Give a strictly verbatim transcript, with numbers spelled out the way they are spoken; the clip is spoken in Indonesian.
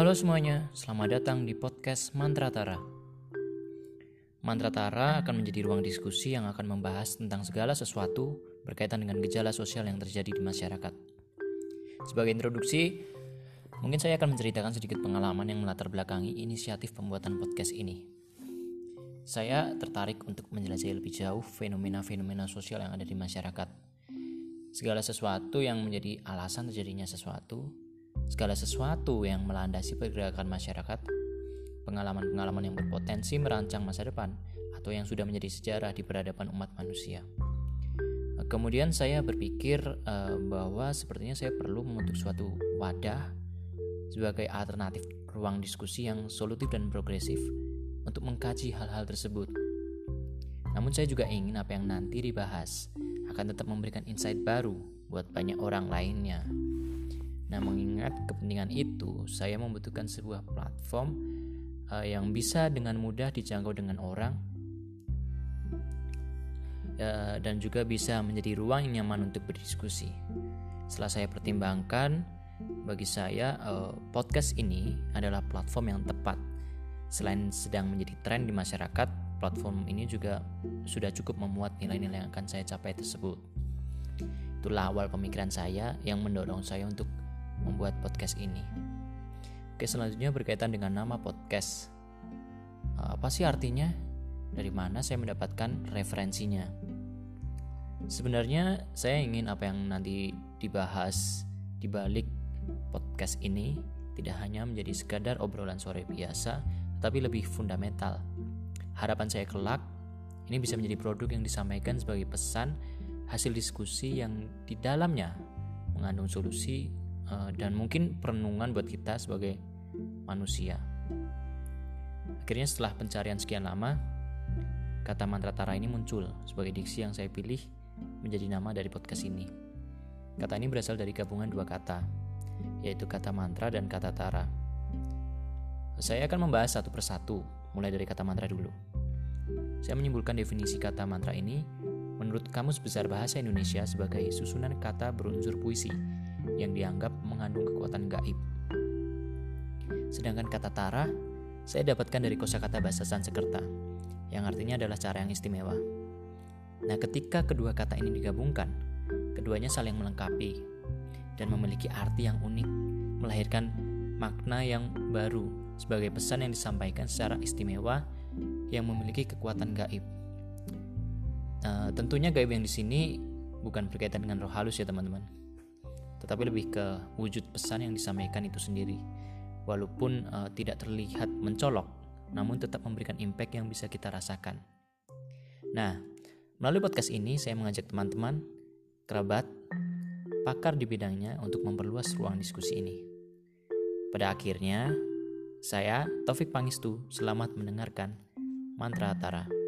Halo semuanya, selamat datang di podcast Mantratara. Mantratara akan menjadi ruang diskusi yang akan membahas tentang segala sesuatu berkaitan dengan gejala sosial yang terjadi di masyarakat. Sebagai introduksi, mungkin saya akan menceritakan sedikit pengalaman yang melatar belakangi inisiatif pembuatan podcast ini. Saya tertarik untuk menjelajahi lebih jauh fenomena-fenomena sosial yang ada di masyarakat. Segala sesuatu yang menjadi alasan terjadinya sesuatu, segala sesuatu yang melandasi pergerakan masyarakat, pengalaman-pengalaman yang berpotensi merancang masa depan, atau yang sudah menjadi sejarah di peradaban umat manusia. Kemudian saya berpikir uh, bahwa sepertinya saya perlu membentuk suatu wadah sebagai alternatif ruang diskusi yang solutif dan progresif untuk mengkaji hal-hal tersebut. Namun saya juga ingin apa yang nanti dibahas akan tetap memberikan insight baru buat banyak orang lainnya. Nah, mengingat kepentingan itu, saya membutuhkan sebuah platform uh, yang bisa dengan mudah dijangkau dengan orang uh, dan juga bisa menjadi ruang yang nyaman untuk berdiskusi. Setelah saya pertimbangkan, bagi saya uh, podcast ini adalah platform yang tepat. Selain sedang menjadi tren di masyarakat, platform ini juga sudah cukup memuat nilai-nilai yang akan saya capai tersebut. Itulah awal pemikiran saya yang mendorong saya untuk membuat podcast ini. Oke, selanjutnya berkaitan dengan nama podcast. Apa sih artinya? Dari mana saya mendapatkan referensinya? Sebenarnya saya ingin apa yang nanti dibahas di balik podcast ini tidak hanya menjadi sekadar obrolan sore biasa, tetapi lebih fundamental. Harapan saya kelak ini bisa menjadi produk yang disampaikan sebagai pesan hasil diskusi yang di dalamnya mengandung solusi dan mungkin perenungan buat kita sebagai manusia. Akhirnya setelah pencarian sekian lama, kata Mantratara ini muncul sebagai diksi yang saya pilih menjadi nama dari podcast ini. Kata ini berasal dari gabungan dua kata, yaitu kata mantra dan kata tara. Saya akan membahas satu persatu, mulai dari kata mantra dulu. Saya menyimpulkan definisi kata mantra ini menurut Kamus Besar Bahasa Indonesia sebagai susunan kata berunsur puisi yang dianggap mengandung kekuatan gaib. Sedangkan kata tara saya dapatkan dari kosakata bahasa Sansekerta, yang artinya adalah cara yang istimewa. Nah, ketika kedua kata ini digabungkan, keduanya saling melengkapi dan memiliki arti yang unik, melahirkan makna yang baru sebagai pesan yang disampaikan secara istimewa yang memiliki kekuatan gaib. Nah, tentunya gaib yang di sini bukan berkaitan dengan roh halus ya teman-teman, tetapi lebih ke wujud pesan yang disampaikan itu sendiri. Walaupun uh, tidak terlihat mencolok, namun tetap memberikan impact yang bisa kita rasakan. Nah, melalui podcast ini saya mengajak teman-teman, kerabat, pakar di bidangnya untuk memperluas ruang diskusi ini. Pada akhirnya, saya Taufik Pangistu, selamat mendengarkan Mantratara.